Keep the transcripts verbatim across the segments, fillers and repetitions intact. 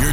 You're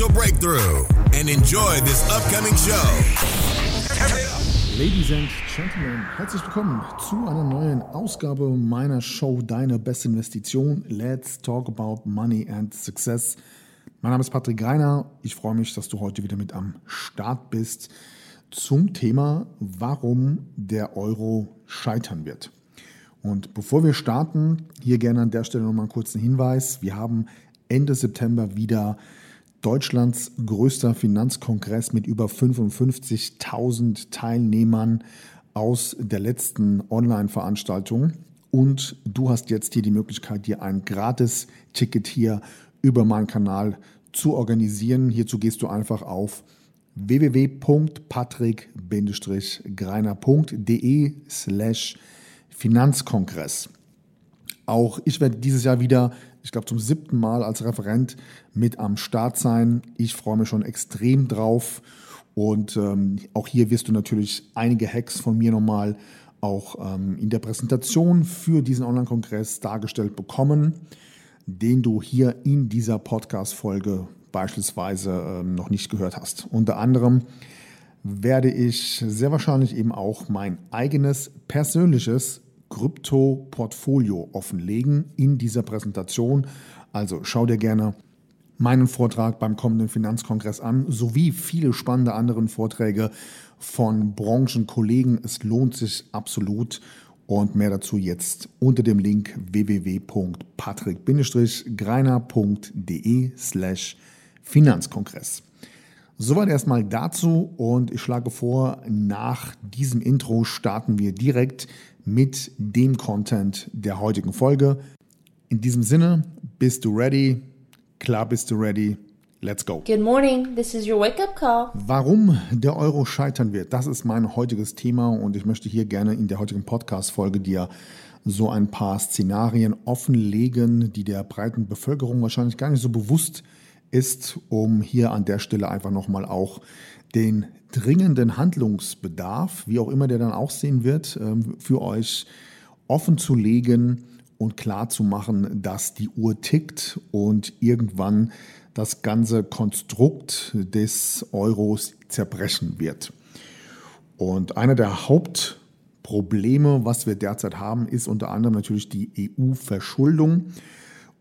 breakthrough and enjoy this upcoming show. Ladies and Gentlemen, herzlich willkommen zu einer neuen Ausgabe meiner Show Deine beste Investition. Let's talk about money and success. Mein Name ist Patrick Greiner. Ich freue mich, dass du heute wieder mit am Start bist. Zum Thema, warum der Euro scheitern wird. Und bevor wir starten, hier gerne an der Stelle nochmal einen kurzen Hinweis. Wir haben Ende September wieder Deutschlands größter Finanzkongress mit über fünfundfünfzigtausend Teilnehmern aus der letzten Online-Veranstaltung. Und du hast jetzt hier die Möglichkeit, dir ein Gratis-Ticket hier über meinen Kanal zu organisieren. Hierzu gehst du einfach auf www.patrick-greiner.de slash Finanzkongress. Auch ich werde dieses Jahr wieder, ich glaube zum siebten Mal als Referent mit am Start sein. Ich freue mich schon extrem drauf und ähm, auch hier wirst du natürlich einige Hacks von mir nochmal auch ähm, in der Präsentation für diesen Online-Kongress dargestellt bekommen, den du hier in dieser Podcast-Folge beispielsweise ähm, noch nicht gehört hast. Unter anderem werde ich sehr wahrscheinlich eben auch mein eigenes persönliches Krypto-Portfolio offenlegen in dieser Präsentation. Also schau dir gerne meinen Vortrag beim kommenden Finanzkongress an, sowie viele spannende andere Vorträge von Branchenkollegen. Es lohnt sich absolut. Und mehr dazu jetzt unter dem Link www.patrick-greiner.de slash Finanzkongress. Soweit erstmal dazu und ich schlage vor, nach diesem Intro starten wir direkt mit dem Content der heutigen Folge. In diesem Sinne, bist du ready? Klar bist du ready. Let's go. Good morning, this is your wake-up call. Warum der Euro scheitern wird, das ist mein heutiges Thema und ich möchte hier gerne in der heutigen Podcast-Folge dir so ein paar Szenarien offenlegen, die der breiten Bevölkerung wahrscheinlich gar nicht so bewusst ist, um hier an der Stelle einfach nochmal auch den dringenden Handlungsbedarf, wie auch immer der dann aussehen wird, für euch offen zu legen und klar zu machen, dass die Uhr tickt und irgendwann das ganze Konstrukt des Euros zerbrechen wird. Und einer der Hauptprobleme, was wir derzeit haben, ist unter anderem natürlich die E U-Verschuldung.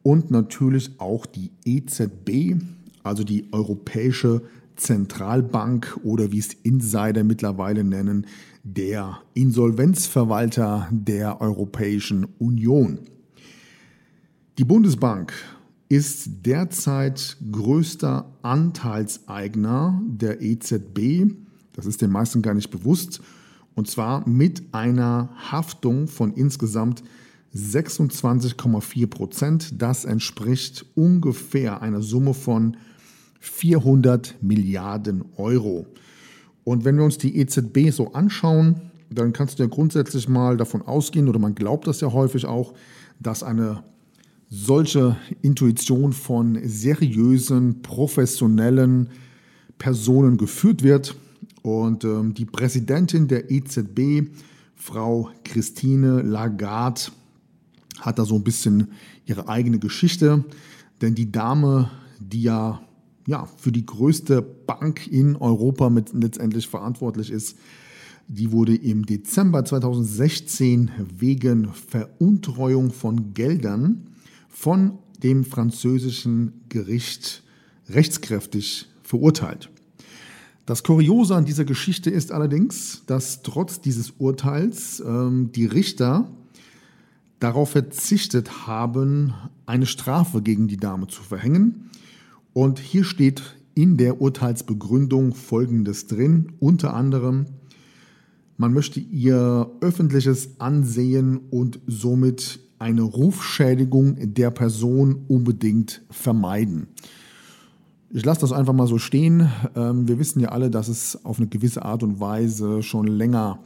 Und natürlich auch die E Z B, also die Europäische Zentralbank oder wie es Insider mittlerweile nennen, der Insolvenzverwalter der Europäischen Union. Die Bundesbank ist derzeit größter Anteilseigner der E Z B. Das ist den meisten gar nicht bewusst. Und zwar mit einer Haftung von insgesamt sechsundzwanzig Komma vier Prozent, das entspricht ungefähr einer Summe von vierhundert Milliarden Euro. Und wenn wir uns die E Z B so anschauen, dann kannst du ja grundsätzlich mal davon ausgehen, oder man glaubt das ja häufig auch, dass eine solche Intuition von seriösen, professionellen Personen geführt wird. Und ähm, die Präsidentin der E Z B, Frau Christine Lagarde, hat da so ein bisschen ihre eigene Geschichte, denn die Dame, die ja, ja für die größte Bank in Europa mit letztendlich verantwortlich ist, die wurde im Dezember zweitausendsechzehn wegen Veruntreuung von Geldern von dem französischen Gericht rechtskräftig verurteilt. Das Kuriose an dieser Geschichte ist allerdings, dass trotz dieses Urteils ähm, die Richter darauf verzichtet haben, eine Strafe gegen die Dame zu verhängen. Und hier steht in der Urteilsbegründung Folgendes drin, unter anderem, man möchte ihr öffentliches Ansehen und somit eine Rufschädigung der Person unbedingt vermeiden. Ich lasse das einfach mal so stehen. Wir wissen ja alle, dass es auf eine gewisse Art und Weise schon länger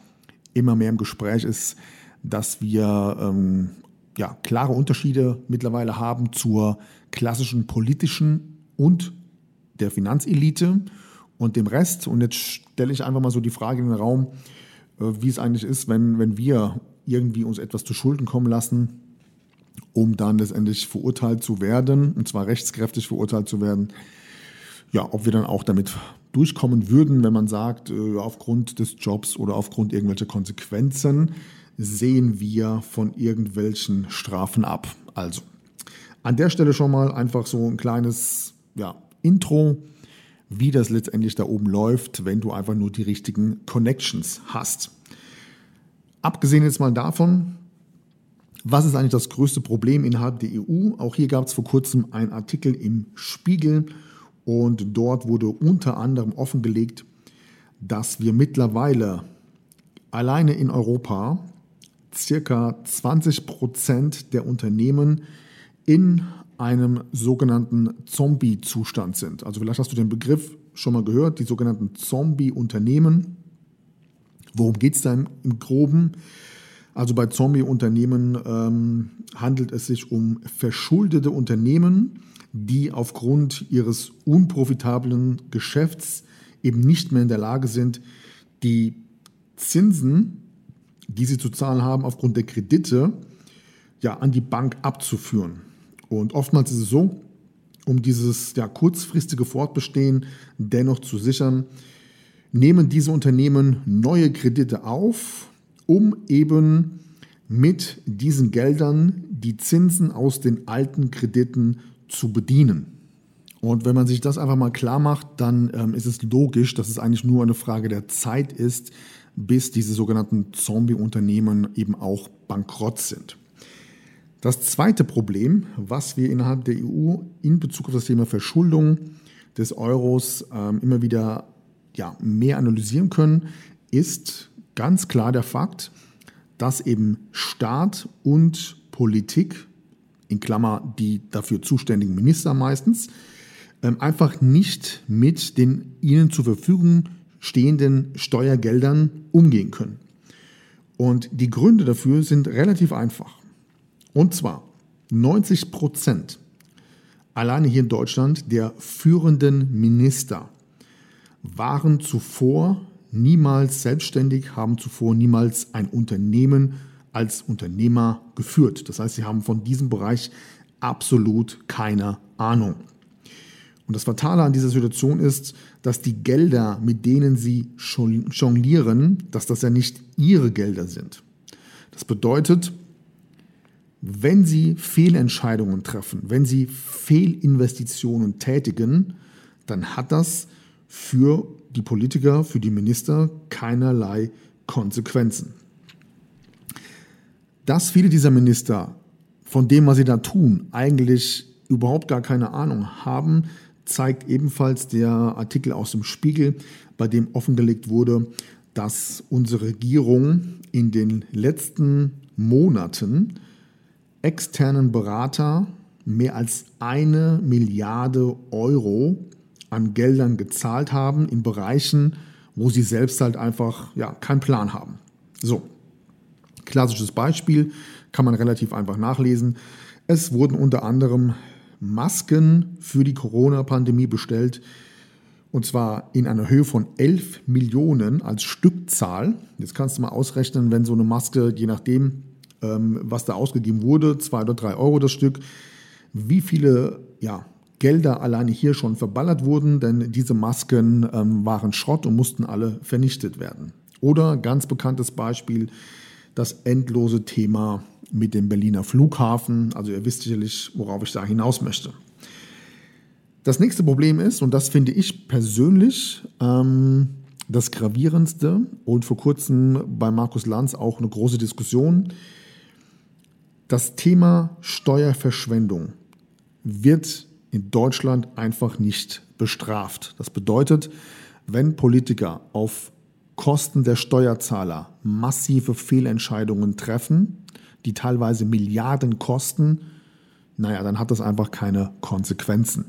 immer mehr im Gespräch ist, dass wir ähm, ja, klare Unterschiede mittlerweile haben zur klassischen politischen und der Finanzelite und dem Rest. Und jetzt stelle ich einfach mal so die Frage in den Raum, äh, wie es eigentlich ist, wenn, wenn wir irgendwie uns etwas zu Schulden kommen lassen, um dann letztendlich verurteilt zu werden, und zwar rechtskräftig verurteilt zu werden. Ja, ob wir dann auch damit durchkommen würden, wenn man sagt, aufgrund des Jobs oder aufgrund irgendwelcher Konsequenzen sehen wir von irgendwelchen Strafen ab. Also an der Stelle schon mal einfach so ein kleines ja, Intro, wie das letztendlich da oben läuft, wenn du einfach nur die richtigen Connections hast. Abgesehen jetzt mal davon, was ist eigentlich das größte Problem innerhalb der E U? Auch hier gab es vor kurzem einen Artikel im Spiegel, und dort wurde unter anderem offengelegt, dass wir mittlerweile alleine in Europa circa zwanzig Prozent der Unternehmen in einem sogenannten Zombie-Zustand sind. Also vielleicht hast du den Begriff schon mal gehört, die sogenannten Zombie-Unternehmen. Worum geht es da im Groben? Also bei Zombie-Unternehmen ähm, handelt es sich um verschuldete Unternehmen, die aufgrund ihres unprofitablen Geschäfts eben nicht mehr in der Lage sind, die Zinsen, die sie zu zahlen haben, aufgrund der Kredite, ja, an die Bank abzuführen. Und oftmals ist es so, um dieses ja, kurzfristige Fortbestehen dennoch zu sichern, nehmen diese Unternehmen neue Kredite auf, um eben mit diesen Geldern die Zinsen aus den alten Krediten zu bedienen. Und wenn man sich das einfach mal klar macht, dann ähm, ist es logisch, dass es eigentlich nur eine Frage der Zeit ist, bis diese sogenannten Zombie-Unternehmen eben auch bankrott sind. Das zweite Problem, was wir innerhalb der E U in Bezug auf das Thema Verschuldung des Euros ähm, immer wieder ja, mehr analysieren können, ist ganz klar der Fakt, dass eben Staat und Politik, in Klammer die dafür zuständigen Minister meistens, einfach nicht mit den ihnen zur Verfügung stehenden Steuergeldern umgehen können. Und die Gründe dafür sind relativ einfach. Und zwar neunzig Prozent alleine hier in Deutschland der führenden Minister waren zuvor niemals selbstständig, haben zuvor niemals ein Unternehmen als Unternehmer geführt. Das heißt, sie haben von diesem Bereich absolut keine Ahnung. Und das Fatale an dieser Situation ist, dass die Gelder, mit denen sie jonglieren, dass das ja nicht ihre Gelder sind. Das bedeutet, wenn sie Fehlentscheidungen treffen, wenn sie Fehlinvestitionen tätigen, dann hat das für die Politiker, für die Minister keinerlei Konsequenzen. Dass viele dieser Minister von dem, was sie da tun, eigentlich überhaupt gar keine Ahnung haben, zeigt ebenfalls der Artikel aus dem Spiegel, bei dem offengelegt wurde, dass unsere Regierung in den letzten Monaten externen Berater mehr als eine Milliarde Euro an Geldern gezahlt haben in Bereichen, wo sie selbst halt einfach ja, keinen Plan haben. So, klassisches Beispiel, kann man relativ einfach nachlesen. Es wurden unter anderem Masken für die Corona-Pandemie bestellt, und zwar in einer Höhe von elf Millionen als Stückzahl. Jetzt kannst du mal ausrechnen, wenn so eine Maske, je nachdem, was da ausgegeben wurde, zwei oder drei Euro das Stück, wie viele ja, Gelder alleine hier schon verballert wurden, denn diese Masken ähm, waren Schrott und mussten alle vernichtet werden. Oder ganz bekanntes Beispiel, das endlose Thema mit dem Berliner Flughafen. Also ihr wisst sicherlich, worauf ich da hinaus möchte. Das nächste Problem ist, und das finde ich persönlich ähm, das Gravierendste und vor kurzem bei Markus Lanz auch eine große Diskussion, das Thema Steuerverschwendung wird in Deutschland einfach nicht bestraft. Das bedeutet, wenn Politiker auf Kosten der Steuerzahler massive Fehlentscheidungen treffen, die teilweise Milliarden kosten, naja, dann hat das einfach keine Konsequenzen.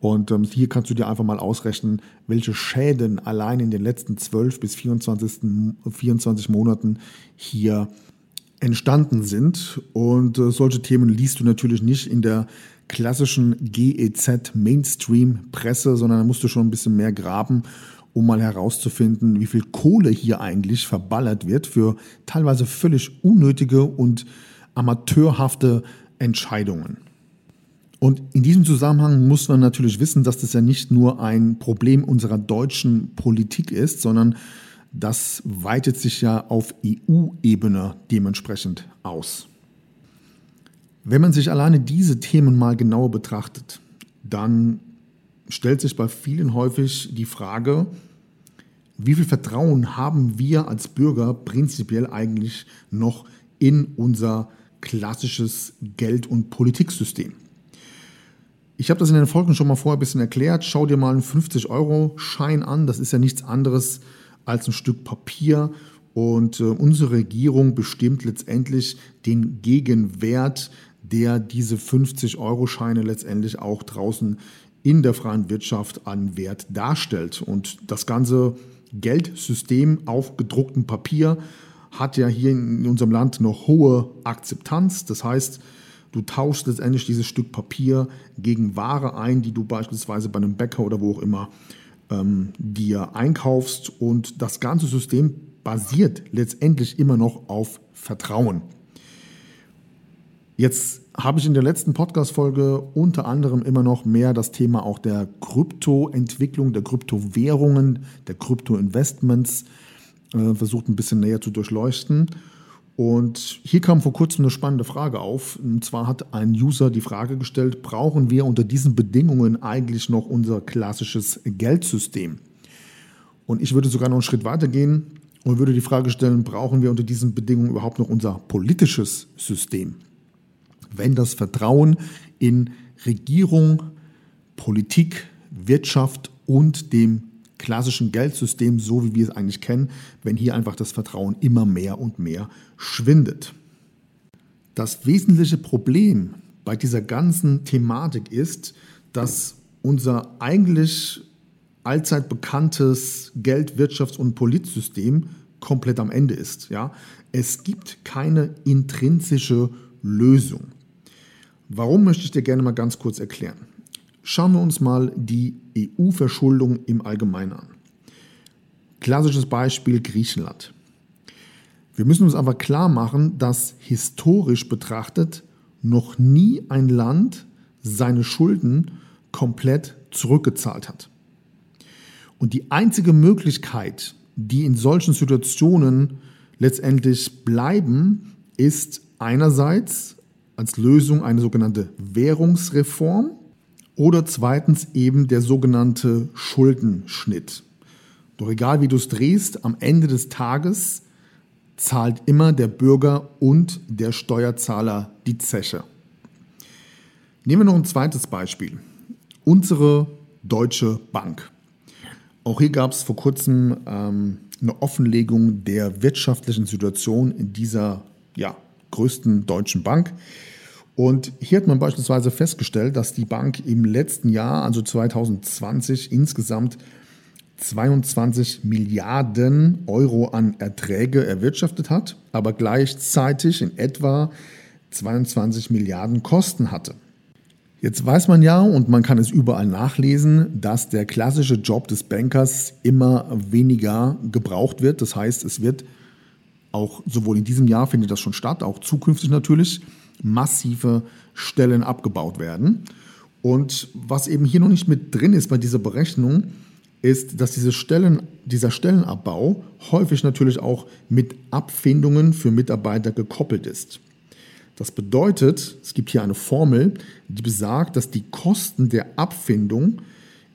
Und ähm, hier kannst du dir einfach mal ausrechnen, welche Schäden allein in den letzten zwölf bis vierundzwanzig Monaten hier entstanden sind. Und äh, solche Themen liest du natürlich nicht in der klassischen G E Z-Mainstream-Presse, sondern da musst du schon ein bisschen mehr graben, um mal herauszufinden, wie viel Kohle hier eigentlich verballert wird für teilweise völlig unnötige und amateurhafte Entscheidungen. Und in diesem Zusammenhang muss man natürlich wissen, dass das ja nicht nur ein Problem unserer deutschen Politik ist, sondern das weitet sich ja auf E U-Ebene dementsprechend aus. Wenn man sich alleine diese Themen mal genauer betrachtet, dann stellt sich bei vielen häufig die Frage, wie viel Vertrauen haben wir als Bürger prinzipiell eigentlich noch in unser klassisches Geld- und Politiksystem? Ich habe das in den Folgen schon mal vorher ein bisschen erklärt. Schau dir mal einen fünfzig-Euro-Schein an. Das ist ja nichts anderes als ein Stück Papier. Und äh, unsere Regierung bestimmt letztendlich den Gegenwert, der diese fünfzig-Euro-Scheine letztendlich auch draußen in der freien Wirtschaft an Wert darstellt. Und das ganze Geldsystem auf gedrucktem Papier hat ja hier in unserem Land noch hohe Akzeptanz. Das heißt, du tauschst letztendlich dieses Stück Papier gegen Ware ein, die du beispielsweise bei einem Bäcker oder wo auch immer ähm, dir einkaufst. Und das ganze System basiert letztendlich immer noch auf Vertrauen. Jetzt habe ich in der letzten Podcast-Folge unter anderem immer noch mehr das Thema auch der Kryptoentwicklung, der Kryptowährungen, der Kryptoinvestments äh, versucht ein bisschen näher zu durchleuchten. Und hier kam vor kurzem eine spannende Frage auf. Und zwar hat ein User die Frage gestellt, brauchen wir unter diesen Bedingungen eigentlich noch unser klassisches Geldsystem? Und ich würde sogar noch einen Schritt weiter gehen und würde die Frage stellen, brauchen wir unter diesen Bedingungen überhaupt noch unser politisches System? Wenn das Vertrauen in Regierung, Politik, Wirtschaft und dem klassischen Geldsystem, so wie wir es eigentlich kennen, wenn hier einfach das Vertrauen immer mehr und mehr schwindet. Das wesentliche Problem bei dieser ganzen Thematik ist, dass unser eigentlich allzeit bekanntes Geld-, Wirtschafts- und Politsystem komplett am Ende ist. Ja? Es gibt keine intrinsische Lösung. Warum, möchte ich dir gerne mal ganz kurz erklären. Schauen wir uns mal die E U-Verschuldung im Allgemeinen an. Klassisches Beispiel Griechenland. Wir müssen uns aber klar machen, dass historisch betrachtet noch nie ein Land seine Schulden komplett zurückgezahlt hat. Und die einzige Möglichkeit, die in solchen Situationen letztendlich bleiben, ist einerseits als Lösung eine sogenannte Währungsreform, oder zweitens eben der sogenannte Schuldenschnitt. Doch egal wie du es drehst, am Ende des Tages zahlt immer der Bürger und der Steuerzahler die Zeche. Nehmen wir noch ein zweites Beispiel. Unsere Deutsche Bank. Auch hier gab es vor kurzem ähm, eine Offenlegung der wirtschaftlichen Situation in dieser ja, größten deutschen Bank. Und hier hat man beispielsweise festgestellt, dass die Bank im letzten Jahr, also zwanzig zwanzig, insgesamt zweiundzwanzig Milliarden Euro an Erträge erwirtschaftet hat, aber gleichzeitig in etwa zweiundzwanzig Milliarden Kosten hatte. Jetzt weiß man ja, und man kann es überall nachlesen, dass der klassische Job des Bankers immer weniger gebraucht wird. Das heißt, es wird auch, sowohl in diesem Jahr findet das schon statt, auch zukünftig natürlich, massive Stellen abgebaut werden. Und was eben hier noch nicht mit drin ist bei dieser Berechnung, ist, dass diese Stellen, dieser Stellenabbau häufig natürlich auch mit Abfindungen für Mitarbeiter gekoppelt ist. Das bedeutet, es gibt hier eine Formel, die besagt, dass die Kosten der Abfindung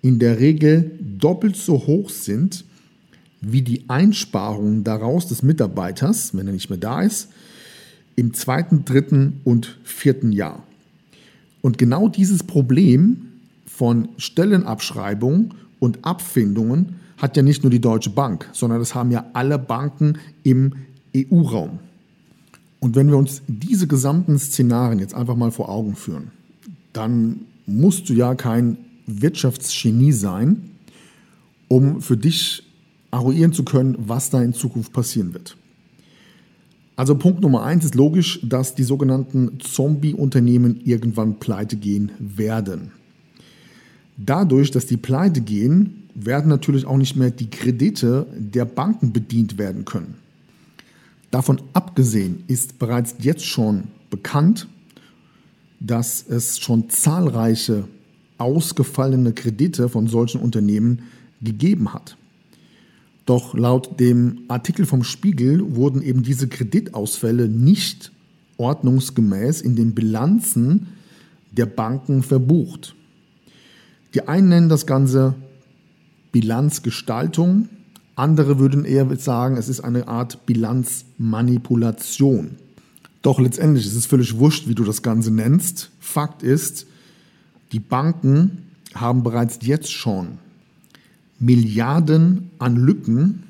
in der Regel doppelt so hoch sind wie die Einsparungen daraus des Mitarbeiters, wenn er nicht mehr da ist, im zweiten, dritten und vierten Jahr. Und genau dieses Problem von Stellenabschreibung und Abfindungen hat ja nicht nur die Deutsche Bank, sondern das haben ja alle Banken im E U-Raum. Und wenn wir uns diese gesamten Szenarien jetzt einfach mal vor Augen führen, dann musst du ja kein Wirtschaftsgenie sein, um für dich arruieren zu können, was da in Zukunft passieren wird. Also Punkt Nummer eins ist logisch, dass die sogenannten Zombie-Unternehmen irgendwann pleite gehen werden. Dadurch, dass die pleite gehen, werden natürlich auch nicht mehr die Kredite der Banken bedient werden können. Davon abgesehen ist bereits jetzt schon bekannt, dass es schon zahlreiche ausgefallene Kredite von solchen Unternehmen gegeben hat. Doch laut dem Artikel vom Spiegel wurden eben diese Kreditausfälle nicht ordnungsgemäß in den Bilanzen der Banken verbucht. Die einen nennen das Ganze Bilanzgestaltung, andere würden eher sagen, es ist eine Art Bilanzmanipulation. Doch letztendlich ist es völlig wurscht, wie du das Ganze nennst. Fakt ist, die Banken haben bereits jetzt schon Milliarden an Lücken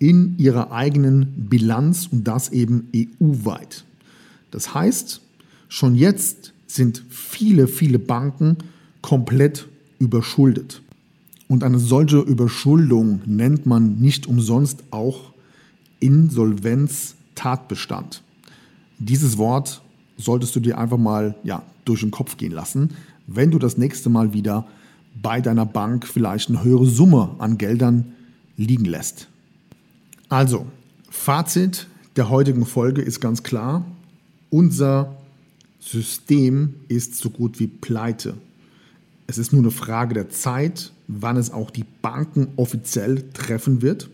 in ihrer eigenen Bilanz und das eben E U-weit. Das heißt, schon jetzt sind viele, viele Banken komplett überschuldet. Und eine solche Überschuldung nennt man nicht umsonst auch Insolvenztatbestand. Dieses Wort solltest du dir einfach mal ja, durch den Kopf gehen lassen, wenn du das nächste Mal wieder bei deiner Bank vielleicht eine höhere Summe an Geldern liegen lässt. Also, Fazit der heutigen Folge ist ganz klar, unser System ist so gut wie pleite. Es ist nur eine Frage der Zeit, wann es auch die Banken offiziell treffen wird.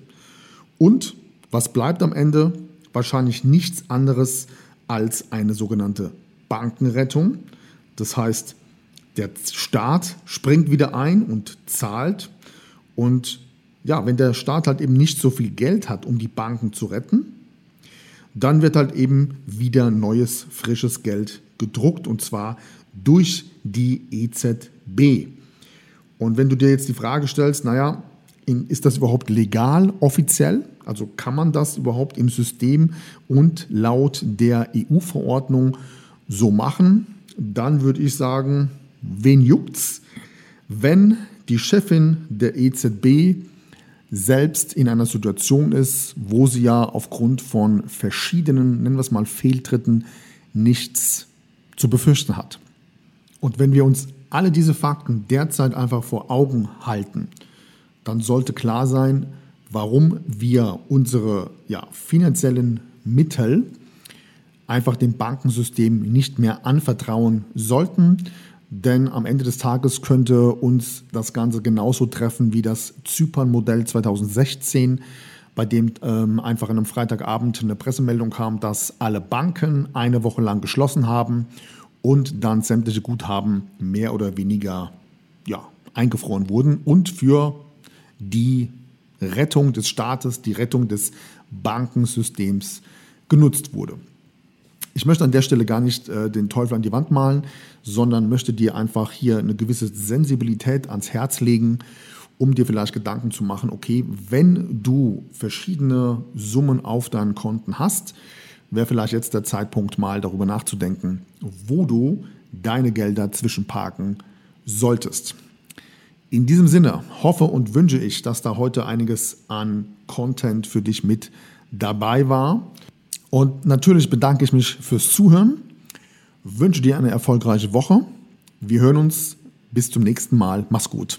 Und was bleibt am Ende? Wahrscheinlich nichts anderes als eine sogenannte Bankenrettung. Das heißt, der Staat springt wieder ein und zahlt. Und ja, wenn der Staat halt eben nicht so viel Geld hat, um die Banken zu retten, dann wird halt eben wieder neues, frisches Geld gedruckt und zwar durch die E Z B. Und wenn du dir jetzt die Frage stellst, naja, ist das überhaupt legal, offiziell? Also kann man das überhaupt im System und laut der E U-Verordnung so machen? Dann würde ich sagen, wen juckt's, wenn die Chefin der E Z B selbst in einer Situation ist, wo sie ja aufgrund von verschiedenen, nennen wir es mal, Fehltritten nichts zu befürchten hat. Und wenn wir uns alle diese Fakten derzeit einfach vor Augen halten, dann sollte klar sein, warum wir unsere ja, finanziellen Mittel einfach dem Bankensystem nicht mehr anvertrauen sollten. Denn am Ende des Tages könnte uns das Ganze genauso treffen wie das Zypern-Modell zweitausendsechzehn, bei dem ähm, einfach an einem Freitagabend eine Pressemeldung kam, dass alle Banken eine Woche lang geschlossen haben und dann sämtliche Guthaben mehr oder weniger ja, eingefroren wurden und für die Rettung des Staates, die Rettung des Bankensystems genutzt wurde. Ich möchte an der Stelle gar nicht äh, den Teufel an die Wand malen, sondern möchte dir einfach hier eine gewisse Sensibilität ans Herz legen, um dir vielleicht Gedanken zu machen, okay, wenn du verschiedene Summen auf deinen Konten hast, wäre vielleicht jetzt der Zeitpunkt mal darüber nachzudenken, wo du deine Gelder zwischenparken solltest. In diesem Sinne hoffe und wünsche ich, dass da heute einiges an Content für dich mit dabei war. Und natürlich bedanke ich mich fürs Zuhören, wünsche dir eine erfolgreiche Woche. Wir hören uns. Bis zum nächsten Mal. Mach's gut.